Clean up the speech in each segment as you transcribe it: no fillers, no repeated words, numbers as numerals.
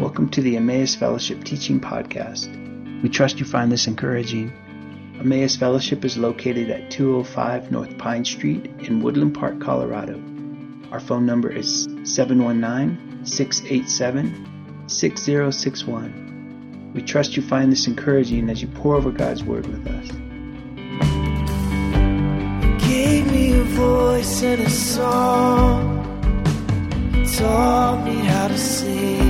Welcome to the Emmaus Fellowship Teaching Podcast. We trust you find this encouraging. Emmaus Fellowship is located at 205 North Pine Street in Woodland Park, Colorado. Our phone number is 719-687-6061. We trust you find this encouraging as you pour over God's Word with us. Gave me a voice and a song, taught me how to sing.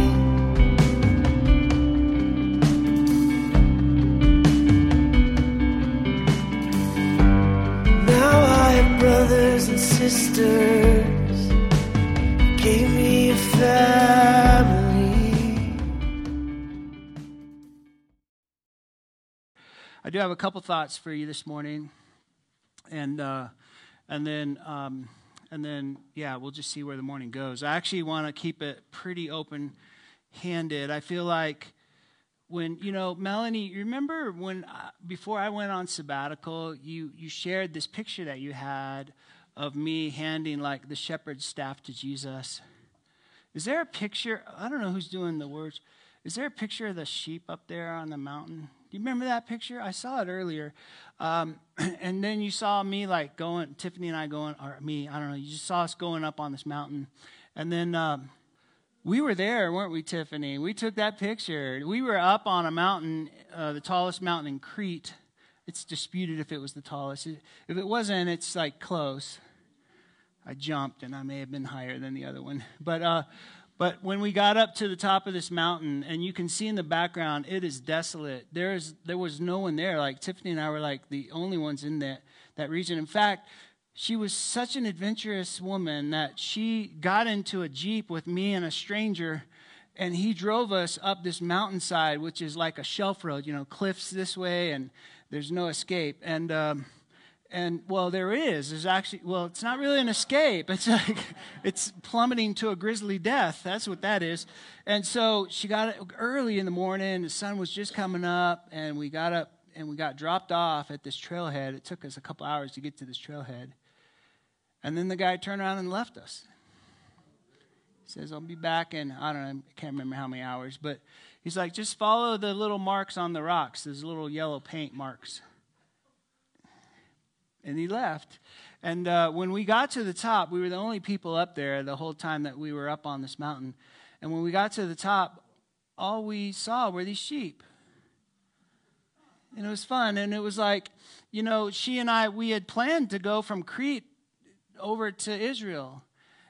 Now I have brothers and sisters, gave me a family. I do have a couple thoughts for you this morning, and then we'll just see where the morning goes. I actually want to keep it pretty open-handed. I feel like when, Melanie, you remember when, before I went on sabbatical, you shared this picture that you had of me handing, like, the shepherd's staff to Jesus. Is there a picture? I don't know who's doing the words. Is there a picture of the sheep up there on the mountain? You remember that picture? I saw it earlier. And then you saw me you just saw us going up on this mountain. And then we were there, weren't we, Tiffany? We took that picture. We were up on a mountain, the tallest mountain in Crete. It's disputed if it was the tallest. If it wasn't, it's like close. I jumped, and I may have been higher than the other one. But when we got up to the top of this mountain, and you can see in the background, it is desolate. There was no one there. Like, Tiffany and I were like the only ones in that region. In fact, she was such an adventurous woman that she got into a Jeep with me and a stranger, and he drove us up this mountainside, which is like a shelf road, cliffs this way, and there's no escape. And there is. There's actually, it's not really an escape. It's like, it's plummeting to a grisly death. That's what that is. And so she got it early in the morning. The sun was just coming up, and we got up and we got dropped off at this trailhead. It took us a couple hours to get to this trailhead. And then the guy turned around and left us. He says, I'll be back in, I can't remember how many hours, but he's like, just follow the little marks on the rocks, those little yellow paint marks. And he left. And when we got to the top, we were the only people up there the whole time that we were up on this mountain. And when we got to the top, all we saw were these sheep. And it was fun. And it was like, she and I, we had planned to go from Crete over to Israel.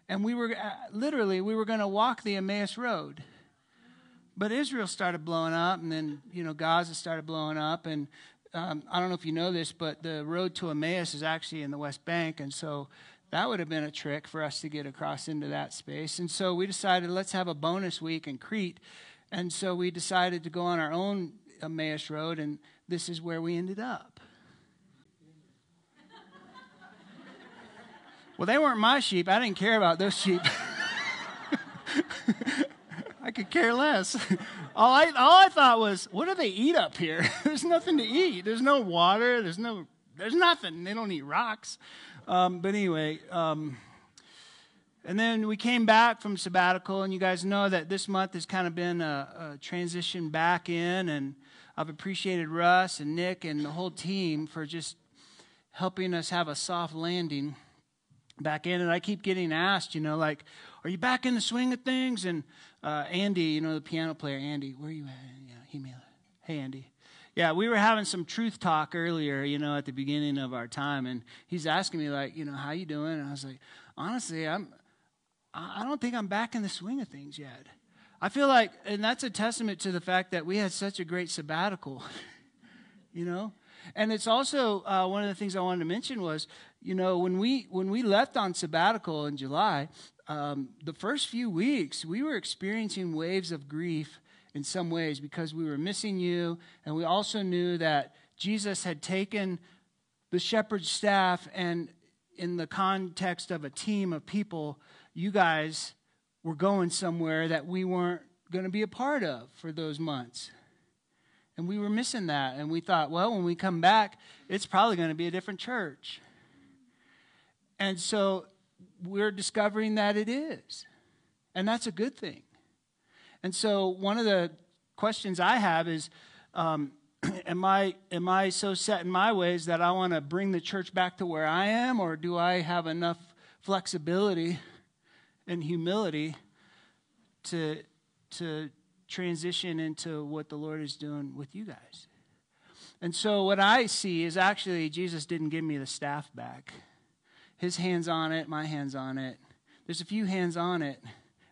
And we were going to walk the Emmaus Road. But Israel started blowing up. And then, Gaza started blowing up. And I don't know if you know this, but the road to Emmaus is actually in the West Bank, and so that would have been a trick for us to get across into that space. And so we decided, let's have a bonus week in Crete, and so we decided to go on our own Emmaus Road, and this is where we ended up. Well, they weren't my sheep. I didn't care about those sheep. I could care less. All I thought was, what do they eat up here? There's nothing to eat. There's no water. There's nothing. They don't eat rocks. But anyway, and then we came back from sabbatical, and you guys know that this month has kind of been a transition back in, and I've appreciated Russ and Nick and the whole team for just helping us have a soft landing back in. And I keep getting asked, are you back in the swing of things? And Andy, the piano player, Andy, where are you at? Hey, Andy. Yeah, we were having some truth talk earlier, at the beginning of our time, and he's asking me, how you doing? And I was like, honestly, I don't think I'm back in the swing of things yet. I feel like, and that's a testament to the fact that we had such a great sabbatical, And it's also one of the things I wanted to mention was, when we left on sabbatical in July, the first few weeks we were experiencing waves of grief in some ways because we were missing you, and we also knew that Jesus had taken the shepherd's staff, and in the context of a team of people, you guys were going somewhere that we weren't going to be a part of for those months. And we were missing that, and we thought, when we come back, it's probably going to be a different church. And so we're discovering that it is, and that's a good thing. And so one of the questions I have is, am I so set in my ways that I want to bring the church back to where I am, or do I have enough flexibility and humility to transition into what the Lord is doing with you guys? And so what I see is actually Jesus didn't give me the staff back. His hand's on it, my hand's on it. There's a few hands on it.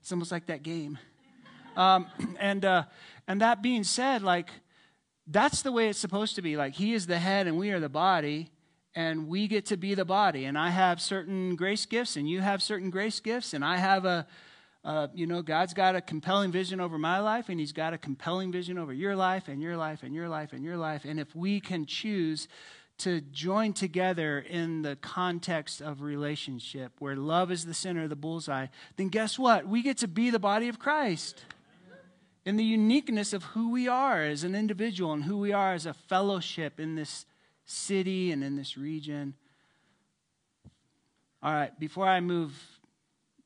It's almost like that game. And that being said, like, that's the way it's supposed to be. Like, he is the head and we are the body, and we get to be the body. And I have certain grace gifts, and you have certain grace gifts, and I have a, you know, God's got a compelling vision over my life, and he's got a compelling vision over your life and your life and your life and your life. And if we can choose to join together in the context of relationship where love is the center of the bullseye, then guess what? We get to be the body of Christ in the uniqueness of who we are as an individual and who we are as a fellowship in this city and in this region. All right, before I move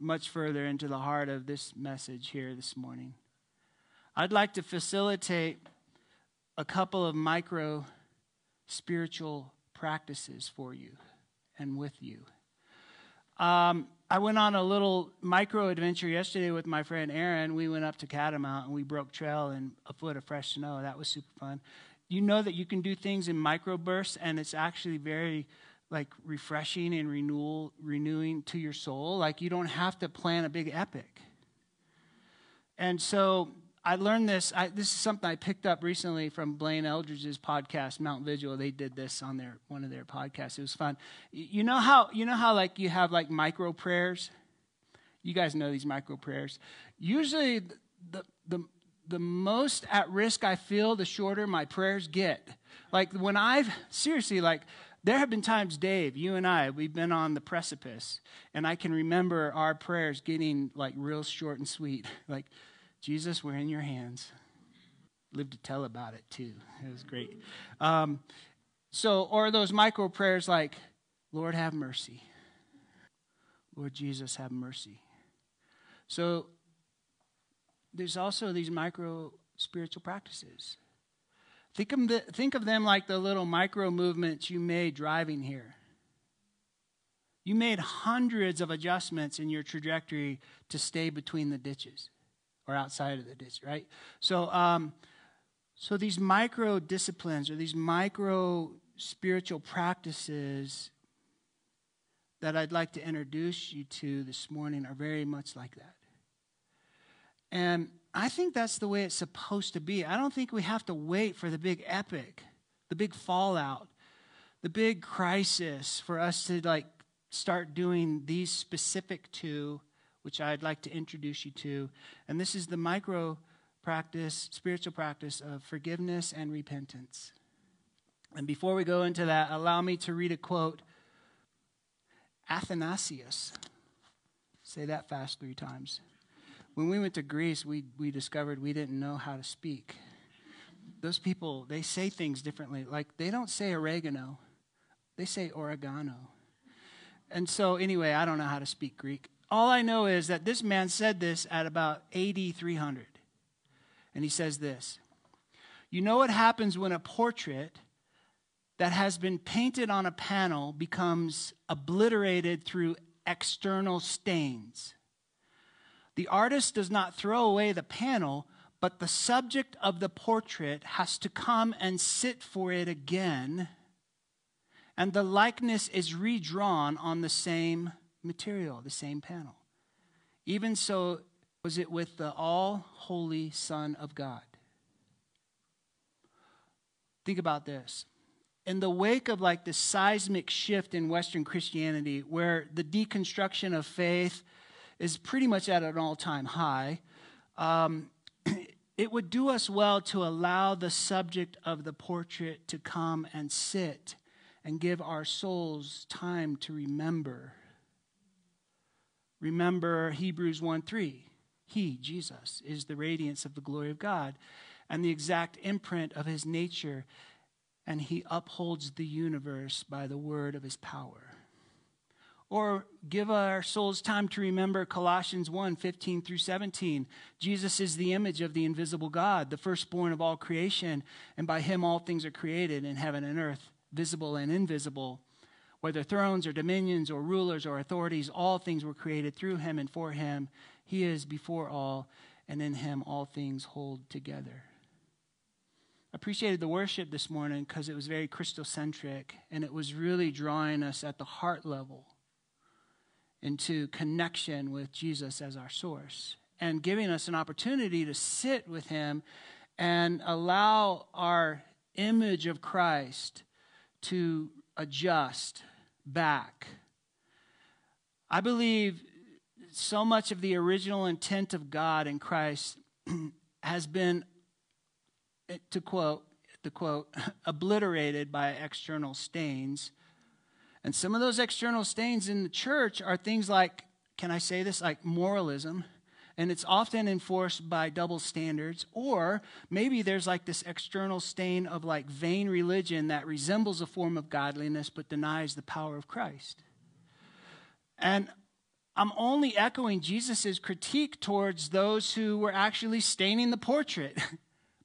much further into the heart of this message here this morning, I'd like to facilitate a couple of micro spiritual practices for you and with you. I went on a little micro adventure yesterday with my friend Aaron. We went up to Catamount and we broke trail in a foot of fresh snow. That was super fun. You know that you can do things in micro bursts, and it's actually very like refreshing and renewing to your soul. Like, you don't have to plan a big epic. And so I learned this. This is something I picked up recently from Blaine Eldridge's podcast, Mount Vigil. They did this on one of their podcasts. It was fun. You know how like you have like micro prayers. You guys know these micro prayers. Usually, the most at risk I feel, the shorter my prayers get. Like when I've seriously like. There have been times, Dave, you and I, we've been on the precipice, and I can remember our prayers getting like real short and sweet. Like, Jesus, we're in your hands. Live to tell about it, too. It was great. Or those micro prayers like, Lord, have mercy. Lord Jesus, have mercy. So there's also these micro spiritual practices. Think of them like the little micro movements you made driving here. You made hundreds of adjustments in your trajectory to stay between the ditches or outside of the ditch, right? So these micro disciplines or these micro spiritual practices that I'd like to introduce you to this morning are very much like that. And I think that's the way it's supposed to be. I don't think we have to wait for the big epic, the big fallout, the big crisis for us to like start doing these specific two, which I'd like to introduce you to. And this is the micro practice, spiritual practice of forgiveness and repentance. And before we go into that, allow me to read a quote. Athanasius. Say that fast 3 times. When we went to Greece, we discovered we didn't know how to speak. Those people, they say things differently. Like, they don't say oregano. They say oregano. And so, anyway, I don't know how to speak Greek. All I know is that this man said this at about AD 300. And he says this. You know what happens when a portrait that has been painted on a panel becomes obliterated through external stains? The artist does not throw away the panel, but the subject of the portrait has to come and sit for it again, and the likeness is redrawn on the same material, the same panel. Even so was it with the all-holy Son of God. Think about this. In the wake of like this seismic shift in Western Christianity, where the deconstruction of faith is pretty much at an all-time high, it would do us well to allow the subject of the portrait to come and sit and give our souls time to remember. Remember Hebrews 1:3. He, Jesus, is the radiance of the glory of God and the exact imprint of his nature, and he upholds the universe by the word of his power. or give our souls time to remember Colossians 1:15 through 17. Jesus is the image of the invisible God, the firstborn of all creation, and by him all things are created in heaven and earth, visible and invisible. Whether thrones or dominions or rulers or authorities, all things were created through him and for him. He is before all, and in him all things hold together. I appreciated the worship this morning because it was very Christocentric, and it was really drawing us at the heart level into connection with Jesus as our source and giving us an opportunity to sit with him and allow our image of Christ to adjust back. I believe so much of the original intent of God in Christ has been, to quote the quote, obliterated by external stains. And some of those external stains in the church are things like, can I say this, like moralism. And it's often enforced by double standards, or maybe there's like this external stain of like vain religion that resembles a form of godliness but denies the power of Christ. And I'm only echoing Jesus's critique towards those who were actually staining the portrait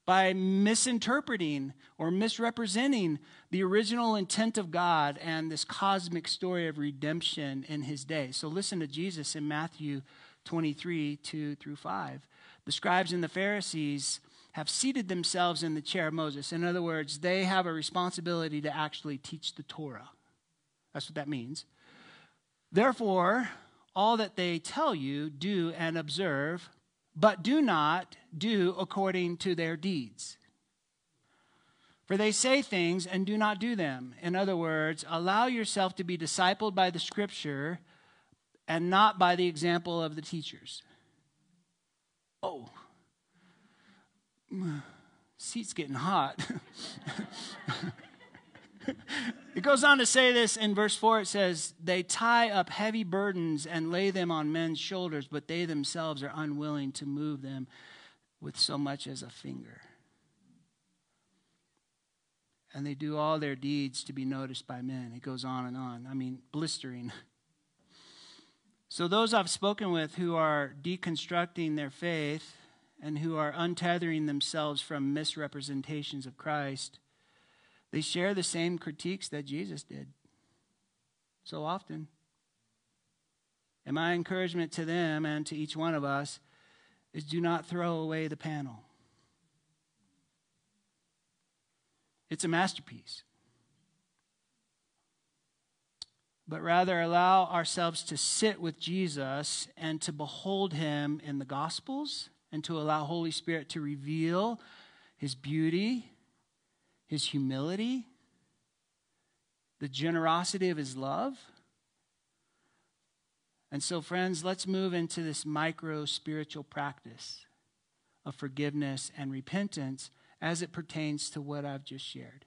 by misinterpreting or misrepresenting the original intent of God and this cosmic story of redemption in his day. So listen to Jesus in Matthew 23:2-5. The scribes and the Pharisees have seated themselves in the chair of Moses. In other words, they have a responsibility to actually teach the Torah. That's what that means. Therefore, all that they tell you, do and observe, but do not do according to their deeds. For they say things and do not do them. In other words, allow yourself to be discipled by the scripture and not by the example of the teachers. Oh, seat's getting hot. It goes on to say this in verse 4. It says, they tie up heavy burdens and lay them on men's shoulders, but they themselves are unwilling to move them with so much as a finger. And they do all their deeds to be noticed by men. It goes on and on. I mean, blistering. So those I've spoken with who are deconstructing their faith and who are untethering themselves from misrepresentations of Christ, they share the same critiques that Jesus did so often. And my encouragement to them and to each one of us is, do not throw away the panel. It's a masterpiece. But rather allow ourselves to sit with Jesus and to behold him in the Gospels and to allow Holy Spirit to reveal his beauty, his humility, the generosity of his love. And so, friends, let's move into this micro-spiritual practice of forgiveness and repentance as it pertains to what I've just shared.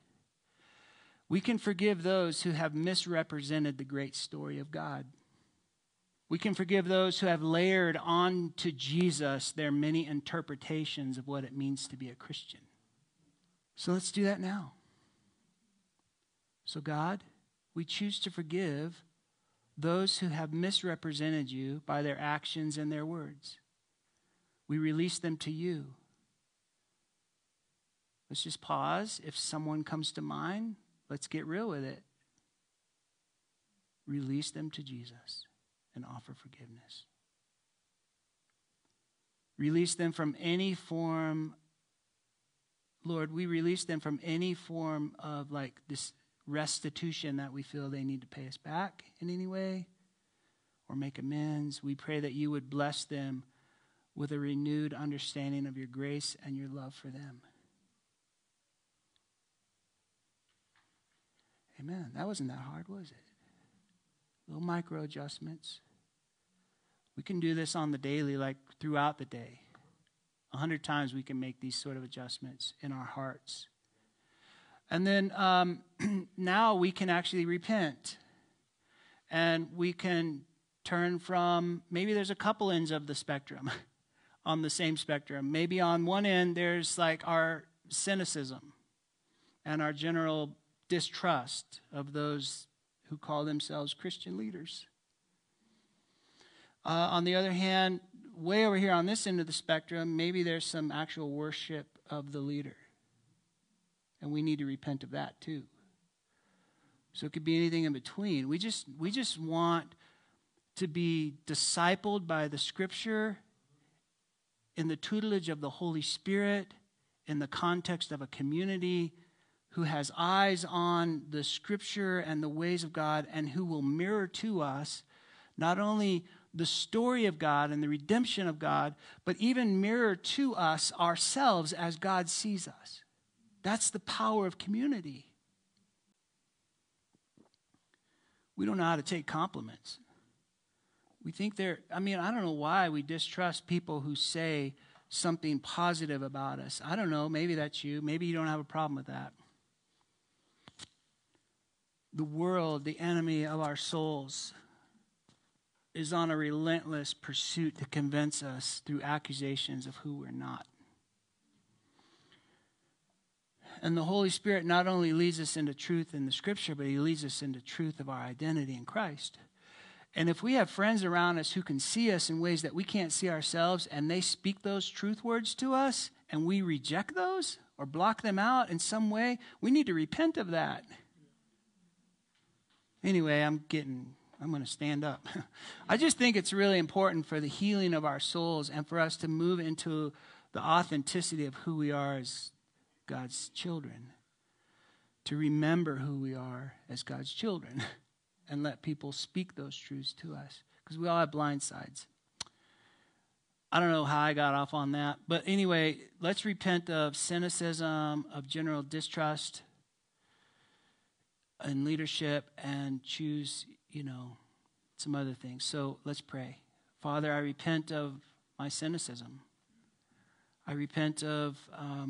We can forgive those who have misrepresented the great story of God. We can forgive those who have layered on to Jesus their many interpretations of what it means to be a Christian. So let's do that now. So God, we choose to forgive those who have misrepresented you by their actions and their words. We release them to you. Let's just pause. If someone comes to mind, let's get real with it. Release them to Jesus and offer forgiveness. Release them from any form, Lord, we release them from any form of like this restitution that we feel they need to pay us back in any way or make amends. We pray that you would bless them with a renewed understanding of your grace and your love for them. Amen. That wasn't that hard, was it? Little micro adjustments. We can do this on the daily, like throughout the day. 100 times we can make these sort of adjustments in our hearts. And then now we can actually repent. And we can turn from, maybe there's a couple ends of the spectrum, on the same spectrum. Maybe on one end there's like our cynicism and our general distrust of those who call themselves Christian leaders On the other hand, way over here on this end of the spectrum, maybe there's some actual worship of the leader. And we need to repent of that too. So it could be anything in between. We just want to be discipled by the Scripture in the tutelage of the Holy Spirit in the context of a community who has eyes on the Scripture and the ways of God and who will mirror to us not only the story of God and the redemption of God, but even mirror to us ourselves as God sees us. That's the power of community. We don't know how to take compliments. We think they're, I don't know why we distrust people who say something positive about us. I don't know, maybe that's you. Maybe you don't have a problem with that. The world, the enemy of our souls, is on a relentless pursuit to convince us through accusations of who we're not. And the Holy Spirit not only leads us into truth in the Scripture, but he leads us into truth of our identity in Christ. And if we have friends around us who can see us in ways that we can't see ourselves, and they speak those truth words to us, and we reject those or block them out in some way, we need to repent of that. Anyway, I'm going to stand up. I just think it's really important for the healing of our souls and for us to move into the authenticity of who we are as God's children, to remember who we are as God's children and let people speak those truths to us, because we all have blind sides. I don't know how I got off on that, but anyway, let's repent of cynicism, of general distrust in leadership, and choose, some other things. So let's pray. Father, I repent of my cynicism. I repent of, I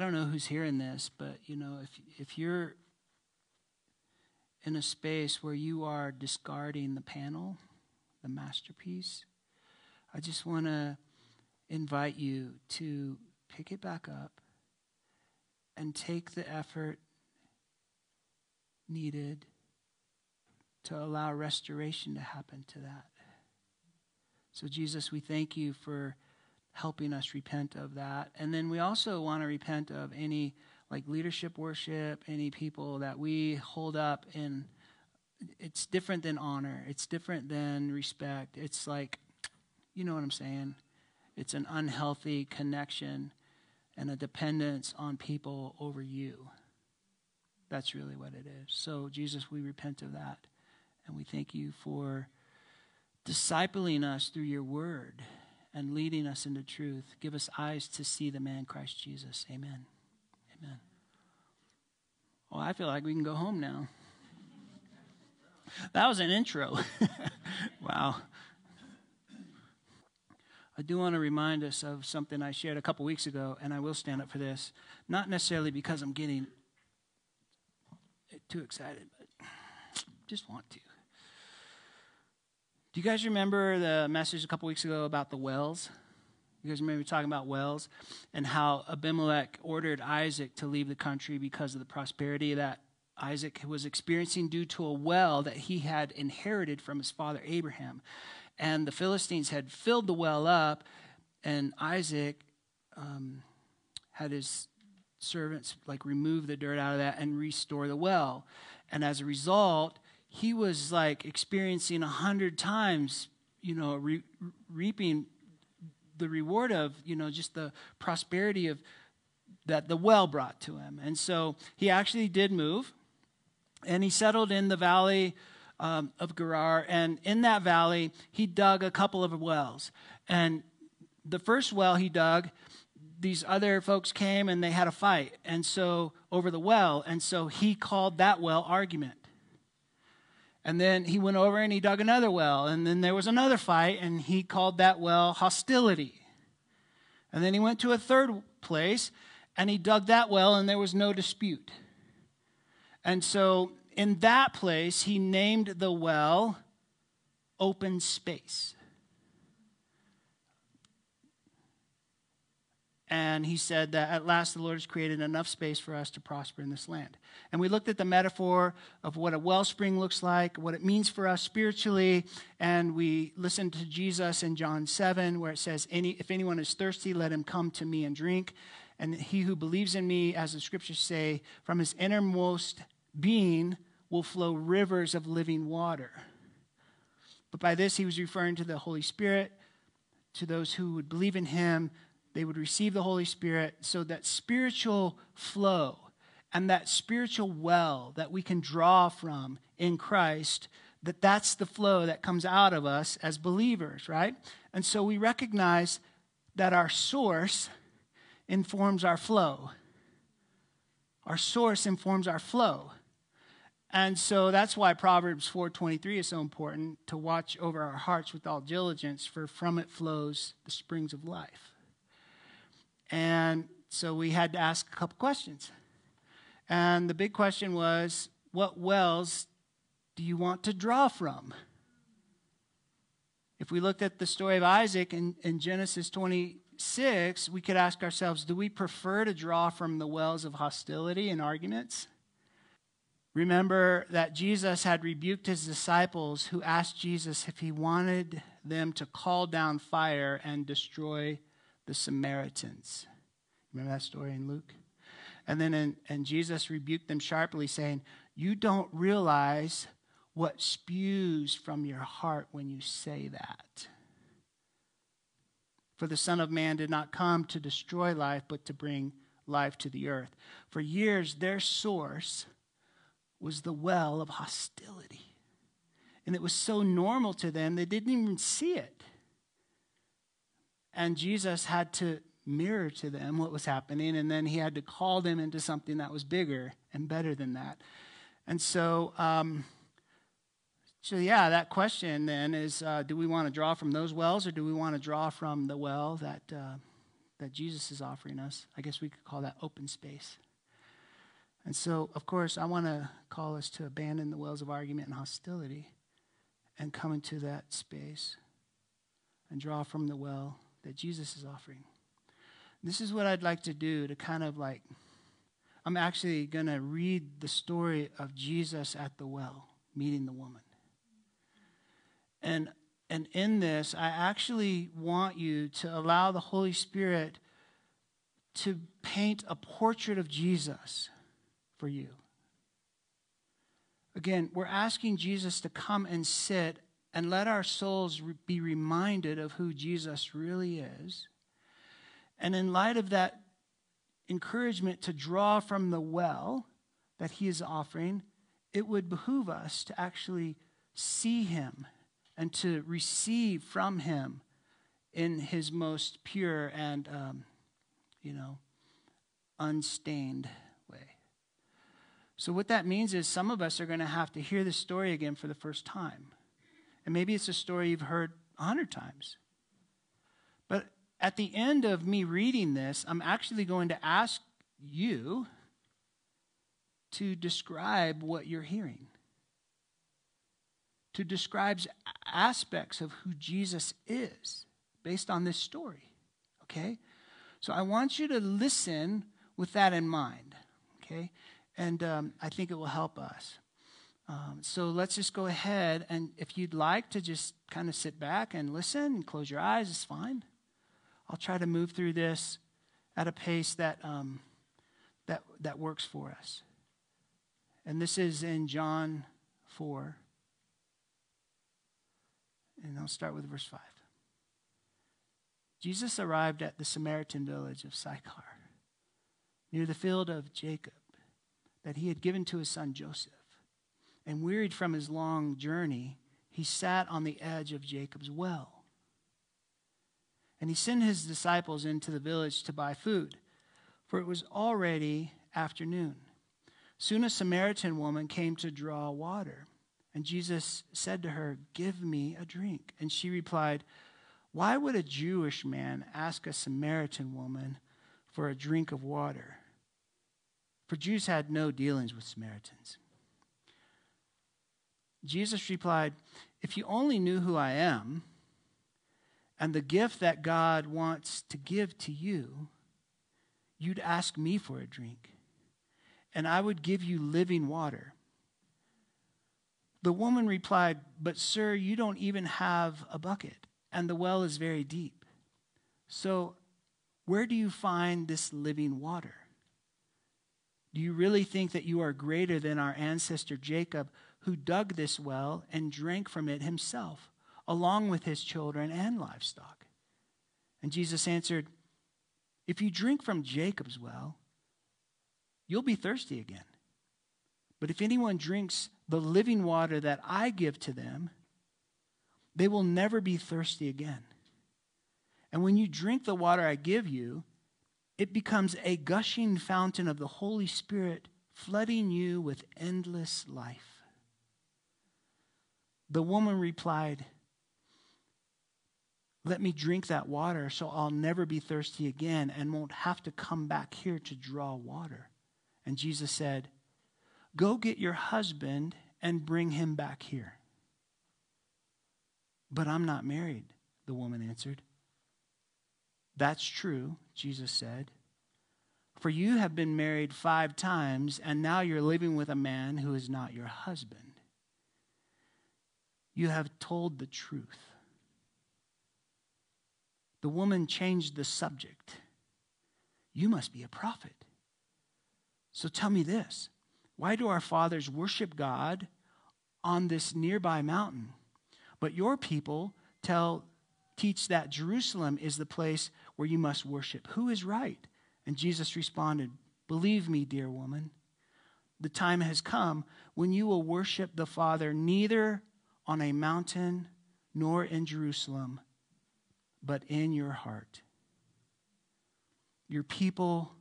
don't know who's hearing this, but, if you're in a space where you are discarding the panel, the masterpiece, I just want to invite you to pick it back up and take the effort needed to allow restoration to happen to that. So, Jesus, we thank you for helping us repent of that. And then we also want to repent of any leadership worship, any people that we hold up in. It's different than honor. It's different than respect. It's you know what I'm saying? It's an unhealthy connection and a dependence on people over you. That's really what it is. So, Jesus, we repent of that. And we thank you for discipling us through your word and leading us into truth. Give us eyes to see the man Christ Jesus. Amen. Amen. Well, I feel like we can go home now. That was an intro. Wow. I do want to remind us of something I shared a couple weeks ago, and I will stand up for this. Not necessarily because I'm getting too excited, but just want to. Do you guys remember the message a couple weeks ago about the wells? You guys remember talking about wells and how Abimelech ordered Isaac to leave the country because of the prosperity that Isaac was experiencing due to a well that he had inherited from his father Abraham. And the Philistines had filled the well up, and Isaac had his servants remove the dirt out of that and restore the well. And as a result, he was experiencing 100 times, reaping the reward of, just the prosperity of that the well brought to him. And so he actually did move, and he settled in the valley of Gerar. And in that valley, he dug a couple of wells. And the first well he dug, these other folks came and they had a fight, and so over the well. And so he called that well argument. And then he went over and he dug another well. And then there was another fight, and he called that well hostility. And then he went to a third place, and he dug that well, and there was no dispute. And so in that place, he named the well open space. And he said that at last the Lord has created enough space for us to prosper in this land. And we looked at the metaphor of what a wellspring looks like, what it means for us spiritually. And we listened to Jesus in John 7, where it says, if anyone is thirsty, let him come to me and drink. And he who believes in me, as the scriptures say, from his innermost being will flow rivers of living water. But by this he was referring to the Holy Spirit, to those who would believe in him. They would receive the Holy Spirit, so that spiritual flow and that spiritual well that we can draw from in Christ, that's the flow that comes out of us as believers, right? And so we recognize that our source informs our flow. Our source informs our flow. And so that's why Proverbs 4:23 is so important, to watch over our hearts with all diligence, for from it flows the springs of life. And so we had to ask a couple questions. And the big question was, what wells do you want to draw from? If we looked at the story of Isaac in Genesis 26, we could ask ourselves, do we prefer to draw from the wells of hostility and arguments? Remember that Jesus had rebuked his disciples who asked Jesus if he wanted them to call down fire and destroy the Samaritans. Remember that story in Luke? And then and Jesus rebuked them sharply, saying, you don't realize what spews from your heart when you say that. For the Son of Man did not come to destroy life, but to bring life to the earth. For years, their source was the well of hostility. And it was so normal to them, they didn't even see it. And Jesus had to mirror to them what was happening, and then he had to call them into something that was bigger and better than that. And so, that question then is, do we want to draw from those wells, or do we want to draw from the well that Jesus is offering us? I guess we could call that open space. And so, of course, I want to call us to abandon the wells of argument and hostility and come into that space and draw from the well that Jesus is offering. This is what I'd like to do to kind of like, I'm actually going to read the story of Jesus at the well, meeting the woman. And in this, I actually want you to allow the Holy Spirit to paint a portrait of Jesus for you. Again, we're asking Jesus to come and sit and let our souls be reminded of who Jesus really is. And in light of that encouragement to draw from the well that he is offering, it would behoove us to actually see him and to receive from him in his most pure and, unstained way. So what that means is some of us are going to have to hear this story again for the first time. And maybe it's a story you've heard 100 times. But at the end of me reading this, I'm actually going to ask you to describe what you're hearing, to describe aspects of who Jesus is based on this story, okay? So I want you to listen with that in mind, okay? And I think it will help us. So let's just go ahead, and if you'd like to just kind of sit back and listen and close your eyes, it's fine. I'll try to move through this at a pace that works for us. And this is in John 4. And I'll start with verse 5. Jesus arrived at the Samaritan village of Sychar, near the field of Jacob, that he had given to his son Joseph. And wearied from his long journey, he sat on the edge of Jacob's well. And he sent his disciples into the village to buy food, for it was already afternoon. Soon a Samaritan woman came to draw water, and Jesus said to her, "Give me a drink." And she replied, "Why would a Jewish man ask a Samaritan woman for a drink of water?" For Jews had no dealings with Samaritans. Jesus replied, "If you only knew who I am and the gift that God wants to give to you, you'd ask me for a drink, and I would give you living water." The woman replied, "But sir, you don't even have a bucket, and the well is very deep. So where do you find this living water? Do you really think that you are greater than our ancestor Jacob, who dug this well and drank from it himself, along with his children and livestock?" And Jesus answered, "If you drink from Jacob's well, you'll be thirsty again. But if anyone drinks the living water that I give to them, they will never be thirsty again. And when you drink the water I give you, it becomes a gushing fountain of the Holy Spirit, flooding you with endless life." The woman replied, "Let me drink that water so I'll never be thirsty again and won't have to come back here to draw water." And Jesus said, "Go get your husband and bring him back here." "But I'm not married," the woman answered. "That's true," Jesus said, "for you have been married 5 times, and now you're living with a man who is not your husband. You have told the truth." The woman changed the subject. "You must be a prophet. So tell me this. Why do our fathers worship God on this nearby mountain? But your people teach that Jerusalem is the place where you must worship. Who is right?" And Jesus responded, "Believe me, dear woman, the time has come when you will worship the Father neither on a mountain nor in Jerusalem, but in your heart. Your people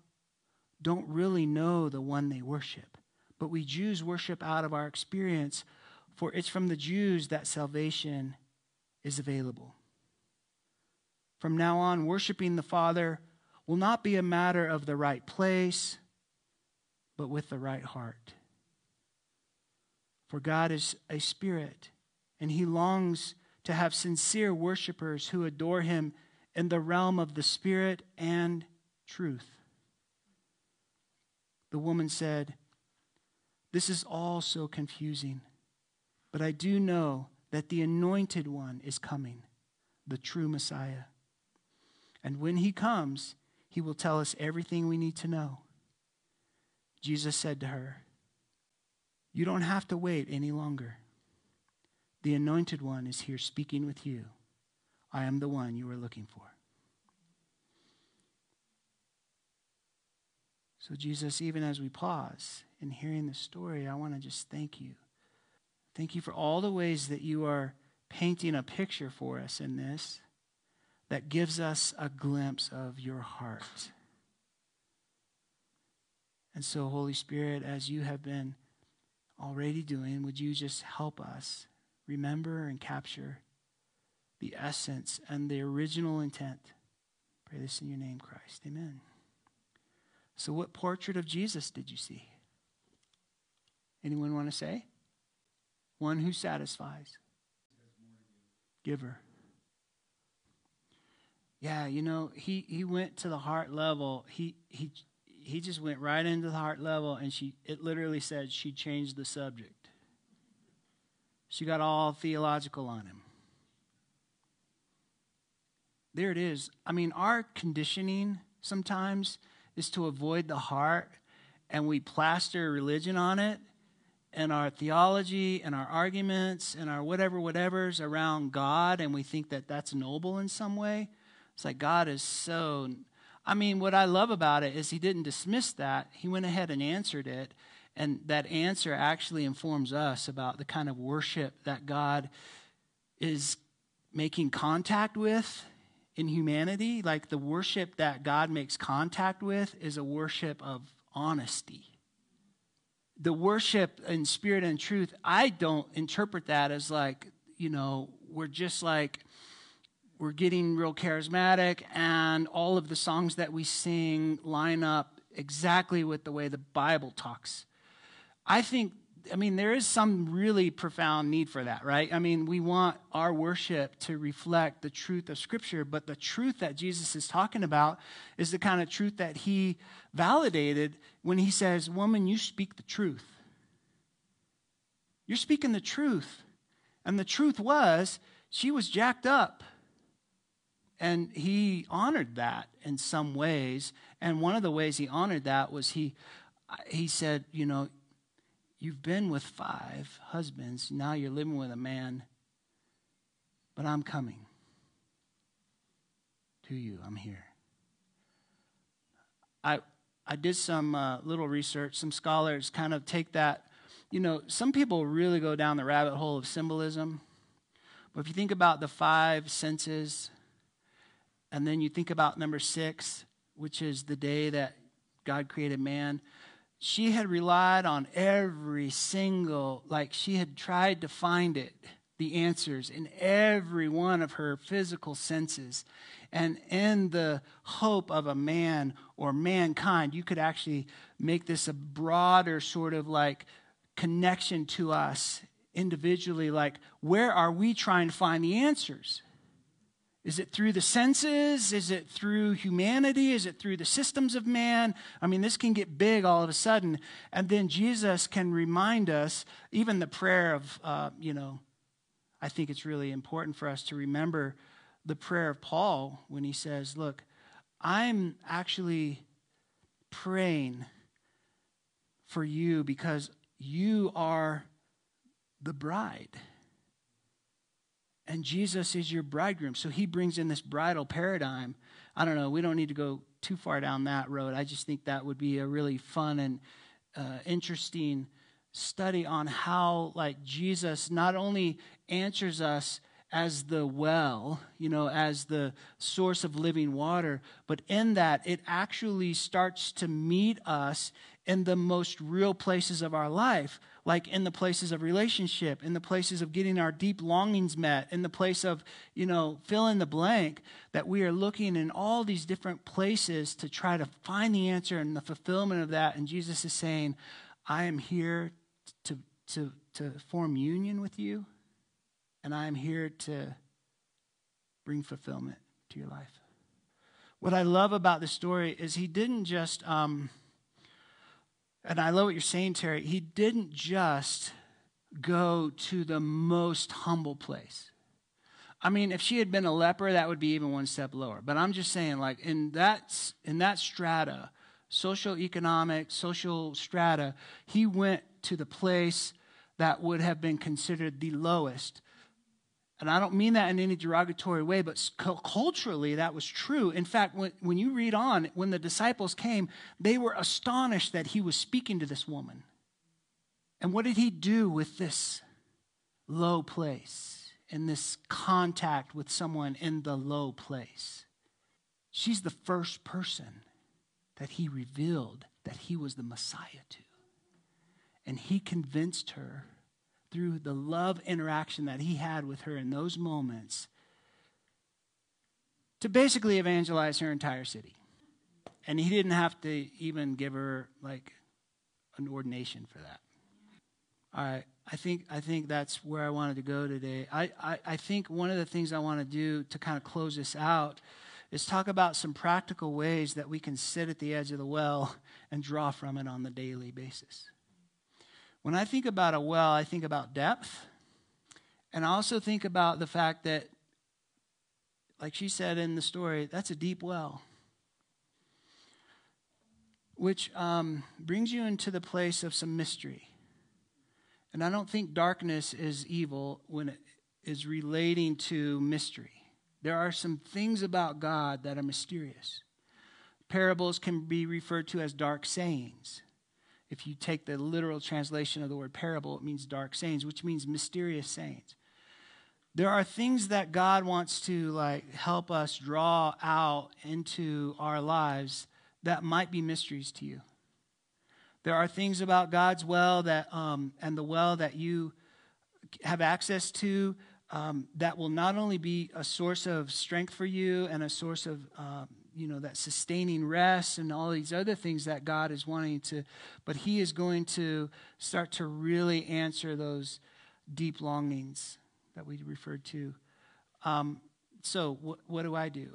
don't really know the one they worship. But we Jews worship out of our experience, for it's from the Jews that salvation is available. From now on, worshiping the Father will not be a matter of the right place, but with the right heart. For God is a spirit, and he longs to have sincere worshipers who adore him in the realm of the spirit and truth." The woman said, "This is all so confusing, but I do know that the anointed one is coming, the true Messiah. And when he comes, he will tell us everything we need to know." Jesus said to her, "You don't have to wait any longer. The anointed one is here speaking with you. I am the one you are looking for." So Jesus, even as we pause in hearing the story, I want to just thank you. Thank you for all the ways that you are painting a picture for us in this that gives us a glimpse of your heart. And so, Holy Spirit, as you have been already doing, would you just help us remember and capture the essence and the original intent? Pray this in your name, Christ. Amen. So what portrait of Jesus did you see? Anyone want to say? One who satisfies. Giver. Yeah, you know, he went to the heart level. He just went right into the heart level, and it literally said she changed the subject. She got all theological on him. There it is. I mean, our conditioning sometimes is to avoid the heart, and we plaster religion on it, and our theology and our arguments and our whatever's around God, and we think that that's noble in some way. It's like God is so... I mean, what I love about it is he didn't dismiss that. He went ahead and answered it, and that answer actually informs us about the kind of worship that God is making contact with in humanity. Like the worship that God makes contact with is a worship of honesty. The worship in spirit and truth, I don't interpret that as like, you know, we're just like, we're getting real charismatic and all of the songs that we sing line up exactly with the way the Bible talks. I think I mean, there is some really profound need for that, right? I mean, we want our worship to reflect the truth of Scripture, but the truth that Jesus is talking about is the kind of truth that he validated when he says, "Woman, you speak the truth. You're speaking the truth." And the truth was, she was jacked up. And he honored that in some ways. And one of the ways he honored that was he said, you know, "You've been with 5 husbands. Now you're living with a man. But I'm coming to you. I'm here." I did some little research. Some scholars kind of take that. You know, some people really go down the rabbit hole of symbolism. But if you think about the 5 senses, and then you think about number 6, which is the day that God created man, she had relied on every single, like she had tried to find it, the answers in every one of her physical senses. And in the hope of a man or mankind, you could actually make this a broader sort of like connection to us individually. Like, where are we trying to find the answers? Is it through the senses? Is it through humanity? Is it through the systems of man? I mean, this can get big all of a sudden. And then Jesus can remind us, even the prayer of, you know, I think it's really important for us to remember the prayer of Paul when he says, "Look, I'm actually praying for you because you are the bride. And Jesus is your bridegroom." So he brings in this bridal paradigm. I don't know. We don't need to go too far down that road. I just think that would be a really fun and interesting study on how, like, Jesus not only answers us as the well, you know, as the source of living water, but in that it actually starts to meet us in the most real places of our life, like in the places of relationship, in the places of getting our deep longings met, in the place of, you know, fill in the blank, that we are looking in all these different places to try to find the answer and the fulfillment of that. And Jesus is saying, "I am here to form union with you. And I'm here to bring fulfillment to your life." What I love about this story is he didn't just, and I love what you're saying, Terry, he didn't just go to the most humble place. I mean, if she had been a leper, that would be even one step lower. But I'm just saying, like, in that strata, social strata, he went to the place that would have been considered the lowest. And I don't mean that in any derogatory way, but culturally that was true. In fact, when you read on, when the disciples came, they were astonished that he was speaking to this woman. And what did he do with this low place and this contact with someone in the low place? She's the first person that he revealed that he was the Messiah to. And he convinced her through the love interaction that he had with her in those moments to basically evangelize her entire city. And he didn't have to even give her like an ordination for that. All right, I think that's where I wanted to go today. I think one of the things I want to do to kind of close this out is talk about some practical ways that we can sit at the edge of the well and draw from it on the daily basis. When I think about a well, I think about depth, and I also think about the fact that, like she said in the story, that's a deep well, which brings you into the place of some mystery. And I don't think darkness is evil when it is relating to mystery. There are some things about God that are mysterious. Parables can be referred to as dark sayings. If you take the literal translation of the word parable, it means dark sayings, which means mysterious sayings. There are things that God wants to, like, help us draw out into our lives that might be mysteries to you. There are things about God's well that, and the well that you have access to, that will not only be a source of strength for you and a source of that sustaining rest and all these other things that God is wanting to, but he is going to start to really answer those deep longings that we referred to. So what do I do?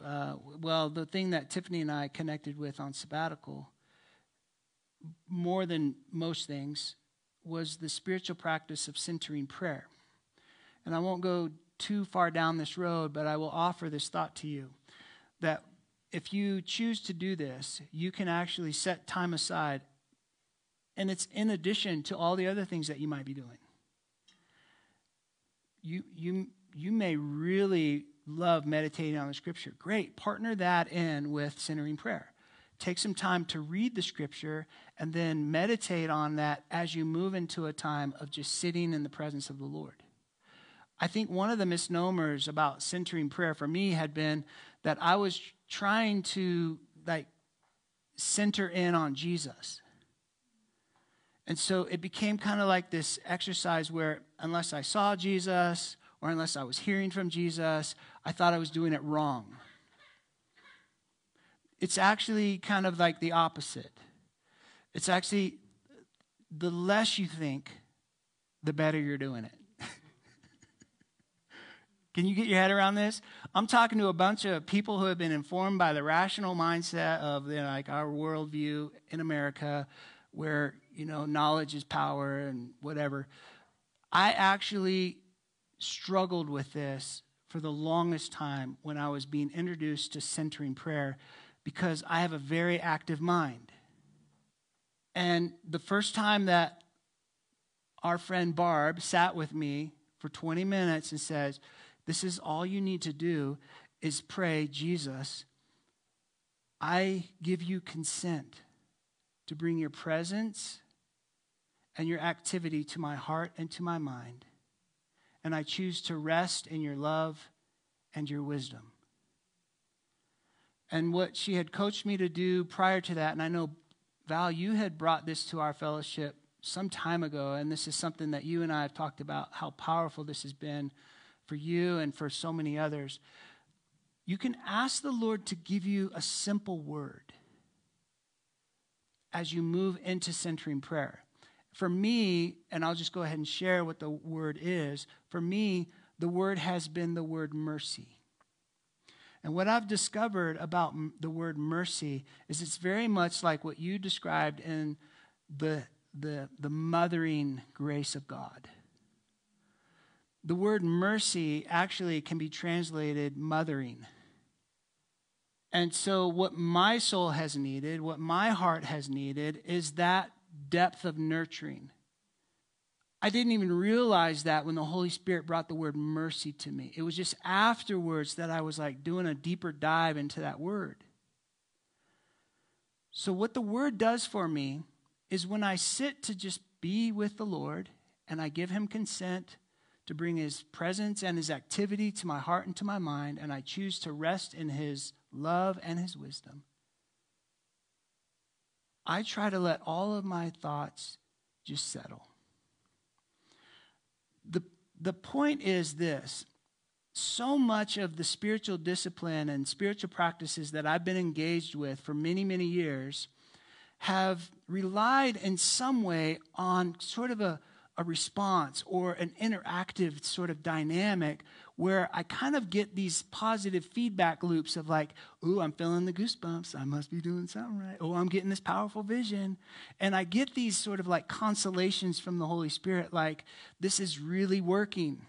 Well, the thing that Tiffany and I connected with on sabbatical, more than most things, was the spiritual practice of centering prayer. And I won't go too far down this road, but I will offer this thought to you, that if you choose to do this, you can actually set time aside, and it's in addition to all the other things that you might be doing. You may really love meditating on the Scripture. Great. Partner that in with centering prayer. Take some time to read the Scripture and then meditate on that as you move into a time of just sitting in the presence of the Lord. I think one of the misnomers about centering prayer for me had been that I was trying to center in on Jesus. And so it became kind of like this exercise where unless I saw Jesus or unless I was hearing from Jesus, I thought I was doing it wrong. It's actually kind of like the opposite. It's actually the less you think, the better you're doing it. Can you get your head around this? I'm talking to a bunch of people who have been informed by the rational mindset of our worldview in America where, knowledge is power and whatever. I actually struggled with this for the longest time when I was being introduced to centering prayer, because I have a very active mind. And the first time that our friend Barb sat with me for 20 minutes and says, this is all you need to do is pray, Jesus, I give you consent to bring your presence and your activity to my heart and to my mind. And I choose to rest in your love and your wisdom. And what she had coached me to do prior to that, and I know, Val, you had brought this to our fellowship some time ago, and this is something that you and I have talked about, how powerful this has been for you and for so many others. You can ask the Lord to give you a simple word as you move into centering prayer. For me, and I'll just go ahead and share what the word is, for me, the word has been the word mercy. And what I've discovered about the word mercy is it's very much like what you described in the mothering grace of God. The word mercy actually can be translated mothering. And so what my soul has needed, what my heart has needed, is that depth of nurturing. I didn't even realize that when the Holy Spirit brought the word mercy to me. It was just afterwards that I was doing a deeper dive into that word. So what the word does for me is when I sit to just be with the Lord and I give him consent to bring his presence and his activity to my heart and to my mind, and I choose to rest in his love and his wisdom, I try to let all of my thoughts just settle. The point is this. So much of the spiritual discipline and spiritual practices that I've been engaged with for many, many years have relied in some way on sort of a response or an interactive sort of dynamic where I kind of get these positive feedback loops of ooh, I'm feeling the goosebumps. I must be doing something right. Oh, I'm getting this powerful vision. And I get these sort of consolations from the Holy Spirit, this is really working.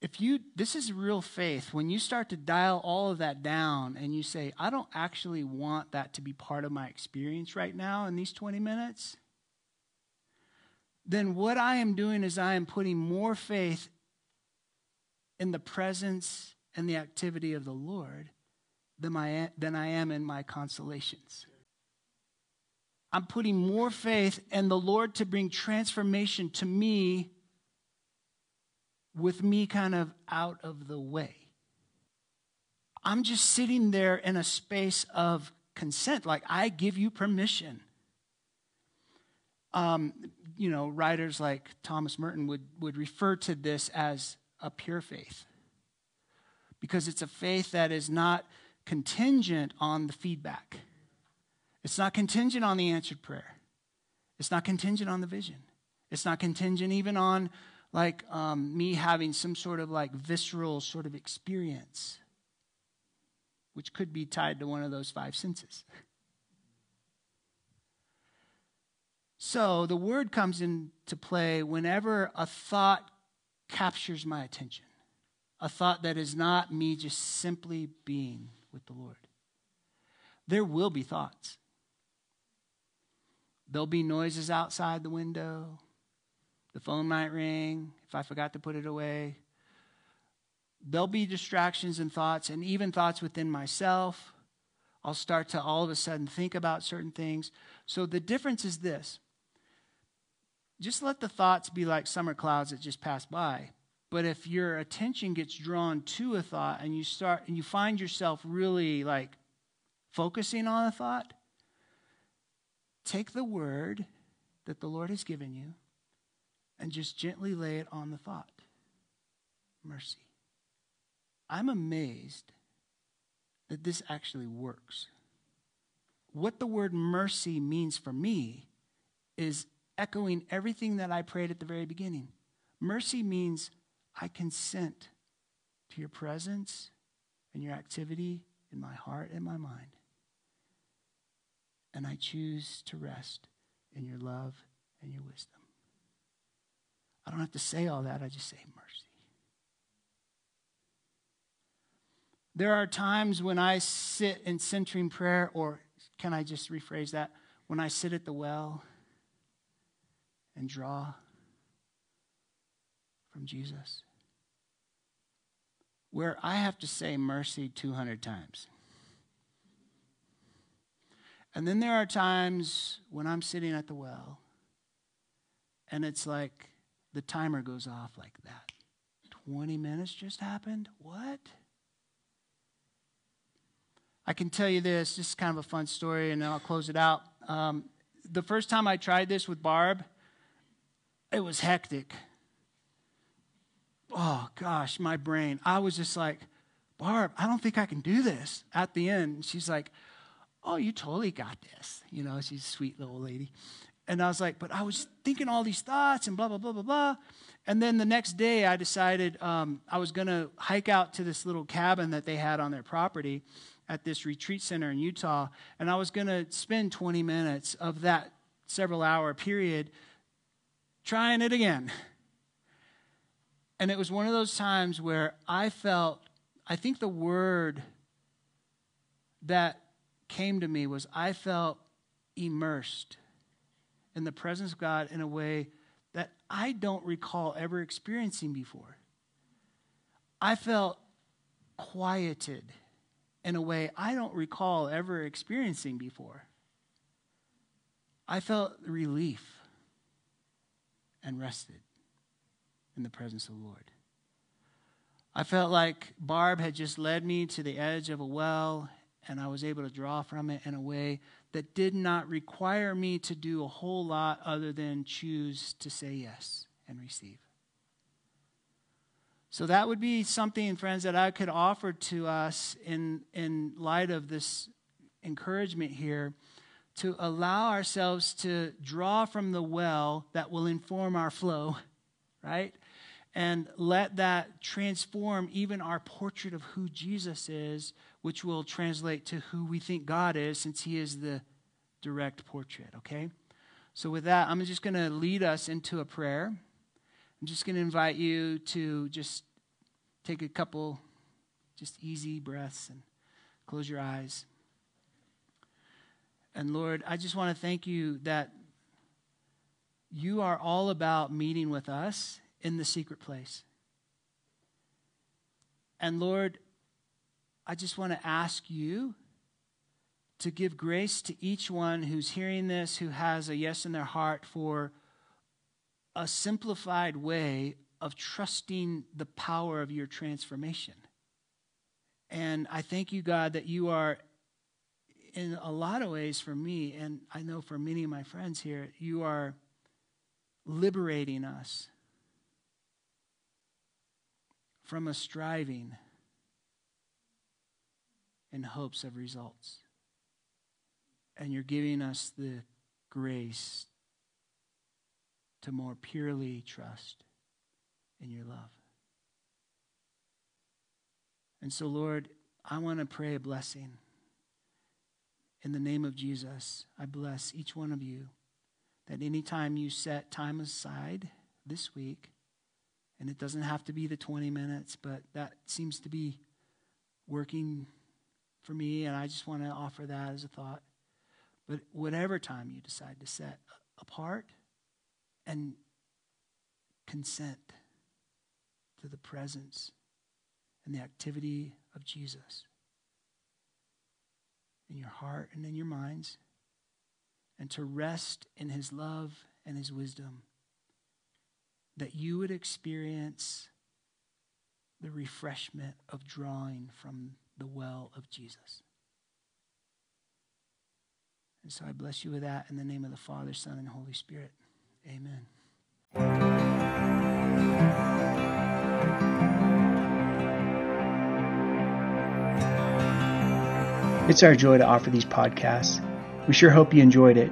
This is real faith. When you start to dial all of that down and you say, I don't actually want that to be part of my experience right now in these 20 minutes, then what I am doing is I am putting more faith in the presence and the activity of the Lord than I am in my consolations. I'm putting more faith in the Lord to bring transformation to me with me kind of out of the way. I'm just sitting there in a space of consent, I give you permission. Writers like Thomas Merton would refer to this as a pure faith. because it's a faith that is not contingent on the feedback. It's not contingent on the answered prayer. It's not contingent on the vision. It's not contingent even on like me having some sort of like visceral sort of experience, which could be tied to one of those five senses. So the word comes into play whenever a thought captures my attention, a thought that is not me just simply being with the Lord. There will be thoughts. There'll be noises outside the window. The phone might ring if I forgot to put it away. There'll be distractions and thoughts, and even thoughts within myself. I'll start to all of a sudden think about certain things. So the difference is this. Just let the thoughts be like summer clouds that just pass by. But if your attention gets drawn to a thought and you find yourself really like focusing on a thought, take the word that the Lord has given you and just gently lay it on the thought. Mercy. I'm amazed that this actually works. What the word mercy means for me is echoing everything that I prayed at the very beginning. Mercy means I consent to your presence and your activity in my heart and my mind. And I choose to rest in your love and your wisdom. I don't have to say all that. I just say mercy. There are times when I sit in centering prayer, or can I just rephrase that? When I sit at the well and draw from Jesus, where I have to say mercy 200 times. And then there are times when I'm sitting at the well and it's like the timer goes off like that. 20 minutes just happened? What? I can tell you this. This is kind of a fun story, and then I'll close it out. The first time I tried this with Barb, it was hectic. Oh, gosh, my brain. I was just like, Barb, I don't think I can do this. At the end, she's like, oh, you totally got this. You know, she's a sweet little lady. And I was like, but I was thinking all these thoughts and blah, blah, blah, blah, blah. And then the next day I decided I was going to hike out to this little cabin that they had on their property at this retreat center in Utah, and I was going to spend 20 minutes of that several-hour period trying it again. And it was one of those times where I felt, I think the word that came to me was I felt immersed in the presence of God in a way that I don't recall ever experiencing before. I felt quieted in a way I don't recall ever experiencing before. I felt relief and rested in the presence of the Lord. I felt like Barb had just led me to the edge of a well, and I was able to draw from it in a way that did not require me to do a whole lot other than choose to say yes and receive. So that would be something, friends, that I could offer to us in light of this encouragement here, to allow ourselves to draw from the well that will inform our flow, right? And let that transform even our portrait of who Jesus is, which will translate to who we think God is, since he is the direct portrait, okay? So with that, I'm just going to lead us into a prayer. I'm just going to invite you to just take a couple just easy breaths and close your eyes. And Lord, I just want to thank you that you are all about meeting with us in the secret place. And Lord, I just want to ask you to give grace to each one who's hearing this, who has a yes in their heart for a simplified way of trusting the power of your transformation. And I thank you, God, that you are, in a lot of ways for me, and I know for many of my friends here, you are liberating us from a striving and hopes of results. And you're giving us the grace to more purely trust in your love. And so, Lord, I want to pray a blessing. In the name of Jesus, I bless each one of you that anytime you set time aside this week, and it doesn't have to be the 20 minutes, but that seems to be working for me, and I just want to offer that as a thought. But whatever time you decide to set apart, and consent to the presence and the activity of Jesus in your heart and in your minds, and to rest in his love and his wisdom, that you would experience the refreshment of drawing from the well of Jesus. And so I bless you with that in the name of the Father, Son, and Holy Spirit. Amen. It's our joy to offer these podcasts. We sure hope you enjoyed it.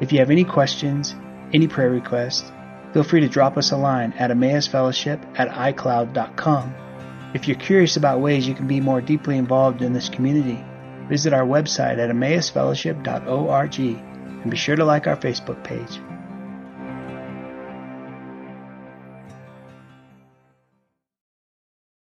If you have any questions, any prayer requests, feel free to drop us a line at emmausfellowship@icloud.com. If you're curious about ways you can be more deeply involved in this community, visit our website at emmausfellowship.org and be sure to like our Facebook page.